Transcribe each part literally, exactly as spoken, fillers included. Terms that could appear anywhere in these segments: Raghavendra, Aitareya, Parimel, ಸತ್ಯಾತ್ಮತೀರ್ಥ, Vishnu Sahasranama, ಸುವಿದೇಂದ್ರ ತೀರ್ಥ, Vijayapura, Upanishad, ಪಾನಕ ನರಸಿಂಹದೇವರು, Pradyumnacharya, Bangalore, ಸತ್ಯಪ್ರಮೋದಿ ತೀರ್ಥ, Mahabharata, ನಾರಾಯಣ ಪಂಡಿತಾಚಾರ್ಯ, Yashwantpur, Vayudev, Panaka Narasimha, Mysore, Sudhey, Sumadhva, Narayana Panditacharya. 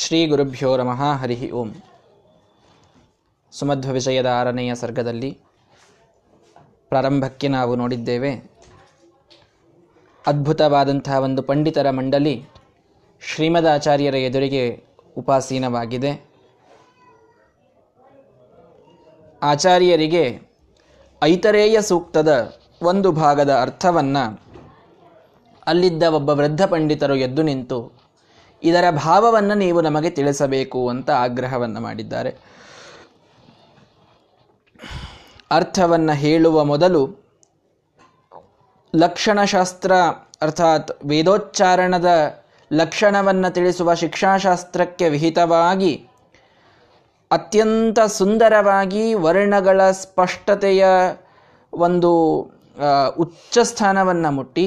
ಶ್ರೀ ಗುರುಭ್ಯೋ ನಮಃ. ಹರಿ ಓಂ. ಸುಮಧ್ವ ವಿಷಯದ ಆರನೆಯ ಸರ್ಗದಲ್ಲಿ ಪ್ರಾರಂಭಕ್ಕೆ ನಾವು ನೋಡಿದ್ದೇವೆ, ಅದ್ಭುತವಾದಂತಹ ಒಂದು ಪಂಡಿತರ ಮಂಡಲಿ ಶ್ರೀಮದ್ ಆಚಾರ್ಯರ ಎದುರಿಗೆ ಉಪಾಸೀನವಾಗಿದೆ. ಆಚಾರ್ಯರಿಗೆ ಐತರೇಯ ಸೂಕ್ತದ ಒಂದು ಭಾಗದ ಅರ್ಥವನ್ನು ಅಲ್ಲಿದ್ದ ಒಬ್ಬ ವೃದ್ಧ ಪಂಡಿತರು ಎದ್ದು ನಿಂತು ಇದರ ಭಾವವನ್ನು ನೀವು ನಮಗೆ ತಿಳಿಸಬೇಕು ಅಂತ ಆಗ್ರಹವನ್ನು ಮಾಡಿದ್ದಾರೆ. ಅರ್ಥವನ್ನು ಹೇಳುವ ಮೊದಲು ಲಕ್ಷಣಶಾಸ್ತ್ರ ಅರ್ಥಾತ್ ವೇದೋಚ್ಚಾರಣದ ಲಕ್ಷಣವನ್ನು ತಿಳಿಸುವ ಶಿಕ್ಷಾಶಾಸ್ತ್ರಕ್ಕೆ ವಿಹಿತವಾಗಿ ಅತ್ಯಂತ ಸುಂದರವಾಗಿ ವರ್ಣಗಳ ಸ್ಪಷ್ಟತೆಯ ಒಂದು ಉಚ್ಚ ಸ್ಥಾನವನ್ನು ಮುಟ್ಟಿ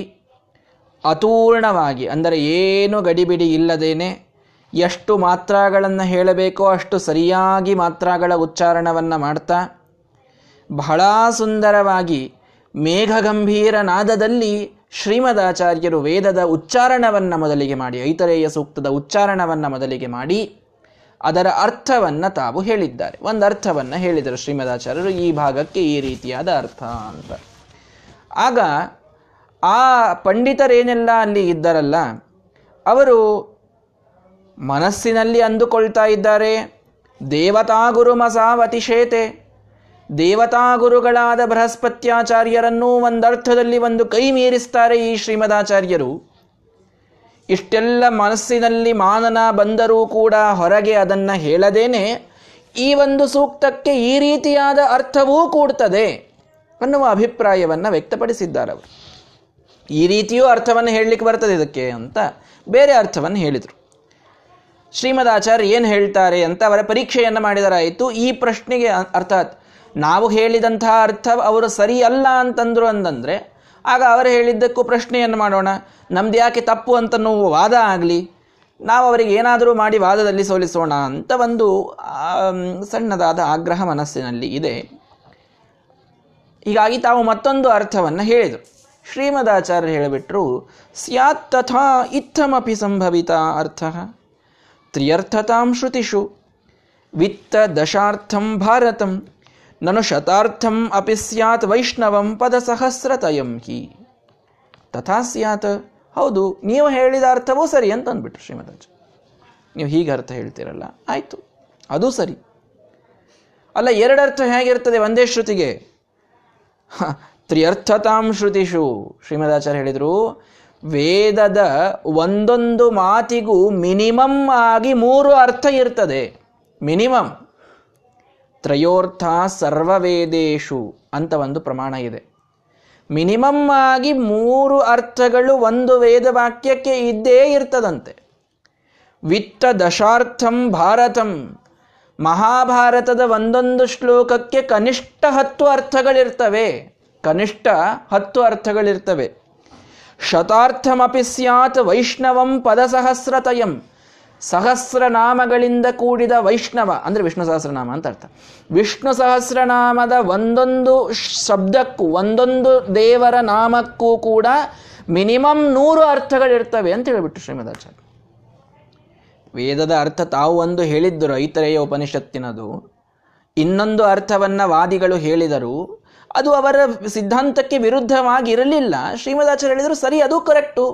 ಅತೂರ್ಣವಾಗಿ, ಅಂದರೆ ಏನು ಗಡಿಬಿಡಿ ಇಲ್ಲದೇನೆ ಎಷ್ಟು ಮಾತ್ರಾಗಳನ್ನು ಹೇಳಬೇಕೋ ಅಷ್ಟು ಸರಿಯಾಗಿ ಮಾತ್ರಾಗಳ ಉಚ್ಚಾರಣವನ್ನು ಮಾಡ್ತಾ ಬಹಳ ಸುಂದರವಾಗಿ ಮೇಘಗಂಭೀರ ನಾದದಲ್ಲಿ ಶ್ರೀಮದಾಚಾರ್ಯರು ವೇದದ ಉಚ್ಚಾರಣವನ್ನು ಮೊದಲಿಗೆ ಮಾಡಿ, ಐತರೇಯ ಸೂಕ್ತದ ಉಚ್ಚಾರಣವನ್ನು ಮೊದಲಿಗೆ ಮಾಡಿ ಅದರ ಅರ್ಥವನ್ನು ತಾವು ಹೇಳಿದ್ದಾರೆ. ಒಂದು ಅರ್ಥವನ್ನು ಹೇಳಿದರು ಶ್ರೀಮದಾಚಾರ್ಯರು, ಈ ಭಾಗಕ್ಕೆ ಈ ರೀತಿಯಾದ ಅರ್ಥ ಅಂತ. ಆಗ ಆ ಪಂಡಿತರೇನೆಲ್ಲ ಅಲ್ಲಿ ಇದ್ದಾರಲ್ಲ, ಅವರು ಮನಸ್ಸಿನಲ್ಲಿ ಅಂದುಕೊಳ್ತಾ ಇದ್ದಾರೆ, ದೇವತಾ ಗುರು ಮಸಾವತಿಶೇತೆ, ದೇವತಾ ಗುರುಗಳಾದ ಬೃಹಸ್ಪತ್ಯಾಚಾರ್ಯರನ್ನೂ ಒಂದರ್ಥದಲ್ಲಿ ಒಂದು ಕೈ ಮೀರಿಸ್ತಾರೆ ಈ ಶ್ರೀಮದಾಚಾರ್ಯರು. ಇಷ್ಟೆಲ್ಲ ಮನಸ್ಸಿನಲ್ಲಿ ಮಾನನ ಬಂದರೂ ಕೂಡ ಹೊರಗೆ ಅದನ್ನು ಹೇಳದೇನೆ ಈ ಒಂದು ಸೂಕ್ತಕ್ಕೆ ಈ ರೀತಿಯಾದ ಅರ್ಥವೂ ಕೂಡ್ತದೆ ಅನ್ನುವ ಅಭಿಪ್ರಾಯವನ್ನು ವ್ಯಕ್ತಪಡಿಸಿದ್ದಾರೆ ಅವರು. ಈ ರೀತಿಯೂ ಅರ್ಥವನ್ನು ಹೇಳಲಿಕ್ಕೆ ಬರ್ತದೆ ಇದಕ್ಕೆ ಅಂತ ಬೇರೆ ಅರ್ಥವನ್ನು ಹೇಳಿದರು. ಶ್ರೀಮದಾಚಾರ್ಯ ಏನು ಹೇಳ್ತಾರೆ ಅಂತ ಅವರ ಪರೀಕ್ಷೆಯನ್ನು ಮಾಡಿದರಾಯಿತು. ಈ ಪ್ರಶ್ನೆಗೆ ಅರ್ಥಾತ್ ನಾವು ಹೇಳಿದಂತಹ ಅರ್ಥ ಅವರು ಸರಿ ಅಲ್ಲ ಅಂತಂದರು ಅಂತಂದರೆ ಆಗ ಅವರು ಹೇಳಿದ್ದಕ್ಕೂ ಪ್ರಶ್ನೆಯನ್ನು ಮಾಡೋಣ, ನಮ್ದು ಯಾಕೆ ತಪ್ಪು ಅಂತ ನೋವು ವಾದ ಆಗಲಿ, ನಾವು ಅವರಿಗೆ ಏನಾದರೂ ಮಾಡಿ ವಾದದಲ್ಲಿ ಸೋಲಿಸೋಣ ಅಂತ ಒಂದು ಸಣ್ಣದಾದ ಆಗ್ರಹ ಮನಸ್ಸಿನಲ್ಲಿ ಇದೆ. ಹೀಗಾಗಿ ತಾವು ಮತ್ತೊಂದು ಅರ್ಥವನ್ನು ಹೇಳಿದರು. ಶ್ರೀಮದಾಚಾರ್ಯರು ಹೇಳಿಬಿಟ್ರು, ಸ್ಯಾತ್ ತಥಾ ಇತ್ತಮಪಿ ಸಂಭವಿತ ಅರ್ಥ ತ್ರಿಯರ್ಥತಾಂ ಶ್ರುತಿಷು ವಿತ್ತ ದಶಾರ್ಥಂ ಭಾರತಂ ನನು ಶತಾರ್ಥಂ ಅಪಿ ಸ್ಯಾತ್ ವೈಷ್ಣವಂ ಪದ ಸಹಸ್ರತಯಂ ಹಿ ತಥಾ ಸ್ಯಾತ್. ಹೌದು, ನೀವು ಹೇಳಿದ ಅರ್ಥವೂ ಸರಿ ಅಂತ ಅಂದ್ಬಿಟ್ರು ಶ್ರೀಮದಾಚಾರ್ಯ. ನೀವು ಹೀಗೆ ಅರ್ಥ ಹೇಳ್ತೀರಲ್ಲ, ಆಯಿತು ಅದೂ ಸರಿ ಅಲ್ಲ. ಎರಡರ್ಥ ಹೇಗಿರ್ತದೆ ಒಂದೇ ಶ್ರುತಿಗೆ? ತ್ರಿಯರ್ಥತಾಂ ಶ್ರುತಿಷು. ಶ್ರೀಮದಾಚಾರ್ಯ ಹೇಳಿದರು, ವೇದದ ಒಂದೊಂದು ಮಾತಿಗೂ ಮಿನಿಮಮ್ ಆಗಿ ಮೂರು ಅರ್ಥ ಇರ್ತದೆ, ಮಿನಿಮಮ್. ತ್ರಯೋರ್ಥ ಸರ್ವವೇದೇಶು ಅಂತ ಒಂದು ಪ್ರಮಾಣ ಇದೆ. ಮಿನಿಮಮ್ ಆಗಿ ಮೂರು ಅರ್ಥಗಳು ಒಂದು ವೇದವಾಕ್ಯಕ್ಕೆ ಇದ್ದೇ ಇರ್ತದಂತೆ. ವಿತ್ತ ದಶಾರ್ಥಂ ಭಾರತಂ, ಮಹಾಭಾರತದ ಒಂದೊಂದು ಶ್ಲೋಕಕ್ಕೆ ಕನಿಷ್ಠ ಹತ್ತು ಅರ್ಥಗಳಿರ್ತವೆ, ಕನಿಷ್ಠ ಹತ್ತು ಅರ್ಥಗಳಿರ್ತವೆ. ಶತಾರ್ಥಮಪಿ ಸ್ಯಾತ್ ವೈಷ್ಣವಂ ಪದಸಹಸ್ರತಯಂ, ಸಹಸ್ರನಾಮಗಳಿಂದ ಕೂಡಿದ ವೈಷ್ಣವ ಅಂದರೆ ವಿಷ್ಣು ಸಹಸ್ರನಾಮ ಅಂತ ಅರ್ಥ. ವಿಷ್ಣು ಸಹಸ್ರನಾಮದ ಒಂದೊಂದು ಶಬ್ದಕ್ಕೂ ಒಂದೊಂದು ದೇವರ ನಾಮಕ್ಕೂ ಕೂಡ ಮಿನಿಮಮ್ ನೂರು ಅರ್ಥಗಳಿರ್ತವೆ ಅಂತ ಹೇಳಿಬಿಟ್ಟು ಶ್ರೀಮದಾಚಾರ್ಯ. ವೇದದ ಅರ್ಥ ತಾವು ಒಂದು ಹೇಳಿದ್ದರು ಐತರೇಯ ಉಪನಿಷತ್ತಿನದು, ಇನ್ನೊಂದು ಅರ್ಥವನ್ನು ವಾದಿಗಳು ಹೇಳಿದರು, ಅದು ಅವರ ಸಿದ್ಧಾಂತಕ್ಕೆ ವಿರುದ್ಧವಾಗಿರಲಿಲ್ಲ. ಶ್ರೀಮದಾಚಾರ್ಯ ಹೇಳಿದರು ಸರಿ, ಅದು ಕರೆಕ್ಟು.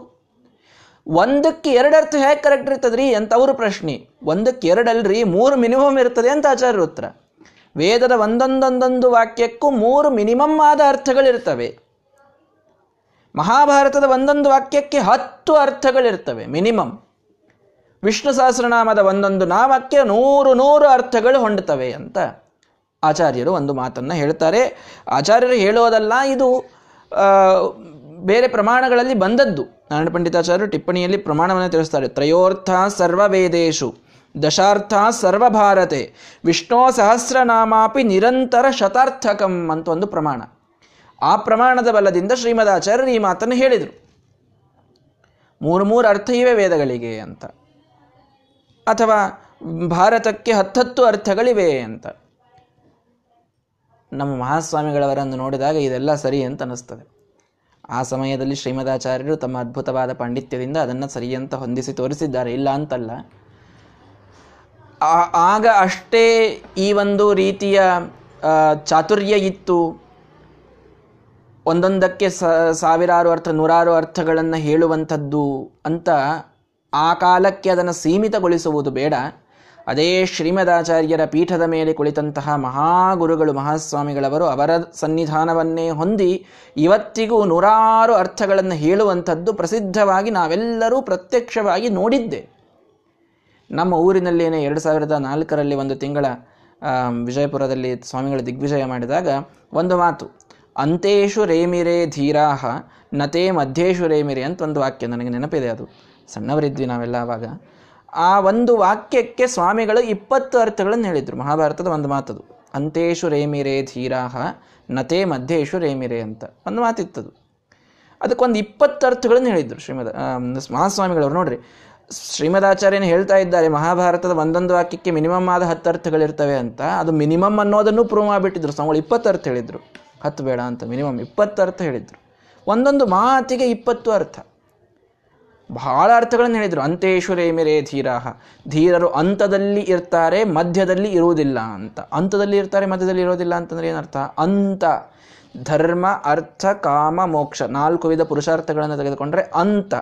ಒಂದಕ್ಕೆ ಎರಡು ಅರ್ಥ ಹೇಗೆ ಕರೆಕ್ಟ್ ಇರ್ತದ್ರಿ ಅಂತ ಅವರು ಪ್ರಶ್ನೆ. ಒಂದಕ್ಕೆ ಎರಡಲ್ರಿ, ಮೂರು ಮಿನಿಮಮ್ ಇರ್ತದೆ ಅಂತ ಆಚಾರ್ಯರ ಉತ್ತರ. ವೇದದ ಒಂದೊಂದೊಂದೊಂದು ವಾಕ್ಯಕ್ಕೂ ಮೂರು ಮಿನಿಮಮ್ ಆದ ಅರ್ಥಗಳಿರ್ತವೆ. ಮಹಾಭಾರತದ ಒಂದೊಂದು ವಾಕ್ಯಕ್ಕೆ ಹತ್ತು ಅರ್ಥಗಳಿರ್ತವೆ ಮಿನಿಮಮ್. ವಿಷ್ಣು ಸಹಸ್ರನಾಮದ ಒಂದೊಂದು ನಾಮಕ್ಕೆ ನೂರು ನೂರು ಅರ್ಥಗಳು ಹೊಂಡ್ತವೆ ಅಂತ ಆಚಾರ್ಯರು ಒಂದು ಮಾತನ್ನು ಹೇಳ್ತಾರೆ. ಆಚಾರ್ಯರು ಹೇಳೋದಲ್ಲ, ಇದು ಬೇರೆ ಪ್ರಮಾಣಗಳಲ್ಲಿ ಬಂದದ್ದು. ನಾರಾಯಣ ಪಂಡಿತಾಚಾರ್ಯರು ಟಿಪ್ಪಣಿಯಲ್ಲಿ ಪ್ರಮಾಣವನ್ನು ತಿಳಿಸ್ತಾರೆ. ತ್ರಯೋರ್ಥ ಸರ್ವವೇದೇಶು ದಶಾರ್ಥ ಸರ್ವಭಾರತೆ ವಿಷ್ಣು ಸಹಸ್ರನಾಮಾಪಿ ನಿರಂತರ ಶತಾರ್ಥಕಂ ಅಂತ ಒಂದು ಪ್ರಮಾಣ. ಆ ಪ್ರಮಾಣದ ಬಲದಿಂದ ಶ್ರೀಮದಾಚಾರ್ಯರು ಈ ಮಾತನ್ನು ಹೇಳಿದರು, ಮೂರು ಮೂರು ಅರ್ಥ ಇವೆ ವೇದಗಳಿಗೆ ಅಂತ, ಅಥವಾ ಭಾರತಕ್ಕೆ ಹತ್ತತ್ತು ಅರ್ಥಗಳಿವೆ ಅಂತ. ನಮ್ಮ ಮಹಾಸ್ವಾಮಿಗಳವರನ್ನು ನೋಡಿದಾಗ ಇದೆಲ್ಲ ಸರಿ ಅಂತ ಅನ್ನಿಸ್ತದೆ. ಆ ಸಮಯದಲ್ಲಿ ಶ್ರೀಮದಾಚಾರ್ಯರು ತಮ್ಮ ಅದ್ಭುತವಾದ ಪಾಂಡಿತ್ಯದಿಂದ ಅದನ್ನು ಸರಿಯಂತ ಹೊಂದಿಸಿ ತೋರಿಸಿದ್ದಾರೆ, ಇಲ್ಲ ಅಂತಲ್ಲ. ಆಗ ಅಷ್ಟೇ ಈ ಒಂದು ರೀತಿಯ ಚಾತುರ್ಯ ಇತ್ತು. ಒಂದೊಂದಕ್ಕೆ ಸಾವಿರಾರು ಅರ್ಥ ನೂರಾರು ಅರ್ಥಗಳನ್ನು ಹೇಳುವಂಥದ್ದು ಅಂತ ಆ ಕಾಲಕ್ಕೆ ಅದನ್ನು ಸೀಮಿತಗೊಳಿಸುವುದು ಬೇಡ. ಅದೇ ಶ್ರೀಮದಾಚಾರ್ಯರ ಪೀಠದ ಮೇಲೆ ಕುಳಿತಂತಹ ಮಹಾಗುರುಗಳು ಮಹಾಸ್ವಾಮಿಗಳವರು ಅವರ ಸನ್ನಿಧಾನವನ್ನೇ ಹೊಂದಿ ಇವತ್ತಿಗೂ ನೂರಾರು ಅರ್ಥಗಳನ್ನು ಹೇಳುವಂಥದ್ದು ಪ್ರಸಿದ್ಧವಾಗಿ ನಾವೆಲ್ಲರೂ ಪ್ರತ್ಯಕ್ಷವಾಗಿ ನೋಡಿದ್ದೆ. ನಮ್ಮ ಊರಿನಲ್ಲೇನೆ ಎರಡು ಸಾವಿರದ ನಾಲ್ಕರಲ್ಲಿ ಒಂದು ತಿಂಗಳ ವಿಜಯಪುರದಲ್ಲಿ ಸ್ವಾಮಿಗಳು ದಿಗ್ವಿಜಯ ಮಾಡಿದಾಗ ಒಂದು ಮಾತು, ಅಂತೇಶು ರೇಮಿರೇ ಧೀರಾಹ ನತೇ ಮಧ್ಯೇಶು ರೇಮಿರೇ ಅಂತ ಒಂದು ವಾಕ್ಯ ನನಗೆ ನೆನಪಿದೆ. ಅದು ಸಣ್ಣವರಿದ್ವಿ ನಾವೆಲ್ಲ ಆವಾಗ. ಆ ಒಂದು ವಾಕ್ಯಕ್ಕೆ ಸ್ವಾಮಿಗಳು ಇಪ್ಪತ್ತು ಅರ್ಥಗಳನ್ನು ಹೇಳಿದರು. ಮಹಾಭಾರತದ ಒಂದು ಮಾತದು, ಅಂತೇಶು ರೇಮಿರೇ ಧೀರಾಹ ನತೇ ಮಧ್ಯೇಶು ರೇಮಿರೇ ಅಂತ ಒಂದು ಮಾತಿತ್ತದು. ಅದಕ್ಕೊಂದು ಇಪ್ಪತ್ತು ಅರ್ಥಗಳನ್ನು ಹೇಳಿದರು ಶ್ರೀಮದ್ ಮಹಾಸ್ವಾಮಿಗಳವರು. ನೋಡ್ರಿ, ಶ್ರೀಮದಾಚಾರ್ಯನ ಹೇಳ್ತಾ ಇದ್ದಾರೆ ಮಹಾಭಾರತದ ಒಂದೊಂದು ವಾಕ್ಯಕ್ಕೆ ಮಿನಿಮಮ್ ಆದ ಹತ್ತು ಅರ್ಥಗಳಿರ್ತವೆ ಅಂತ. ಅದು ಮಿನಿಮಮ್ ಅನ್ನೋದನ್ನು ಪ್ರೂವ್ ಮಾಡಿಬಿಟ್ಟಿದ್ರು. ಸ್ವಾಮಿಗಳು ಇಪ್ಪತ್ತು ಅರ್ಥ ಹೇಳಿದರು, ಹತ್ತು ಬೇಡ ಅಂತ, ಮಿನಿಮಮ್ ಇಪ್ಪತ್ತು ಅರ್ಥ ಹೇಳಿದರು. ಒಂದೊಂದು ಮಾತಿಗೆ ಇಪ್ಪತ್ತು ಅರ್ಥ, ಬಹಳ ಅರ್ಥಗಳನ್ನು ಹೇಳಿದರು. ಅಂತೇಶು ರೇಮಿರೇ ಧೀರಾಹ, ಧೀರರು ಅಂತದಲ್ಲಿ ಇರ್ತಾರೆ, ಮಧ್ಯದಲ್ಲಿ ಇರುವುದಿಲ್ಲ ಅಂತ. ಅಂತದಲ್ಲಿ ಇರ್ತಾರೆ, ಮಧ್ಯದಲ್ಲಿ ಇರೋದಿಲ್ಲ ಅಂತಂದರೆ ಏನರ್ಥ? ಅಂತ ಧರ್ಮ ಅರ್ಥ ಕಾಮ ಮೋಕ್ಷ ನಾಲ್ಕು ವಿಧ ಪುರುಷಾರ್ಥಗಳನ್ನು ತೆಗೆದುಕೊಂಡ್ರೆ ಅಂತ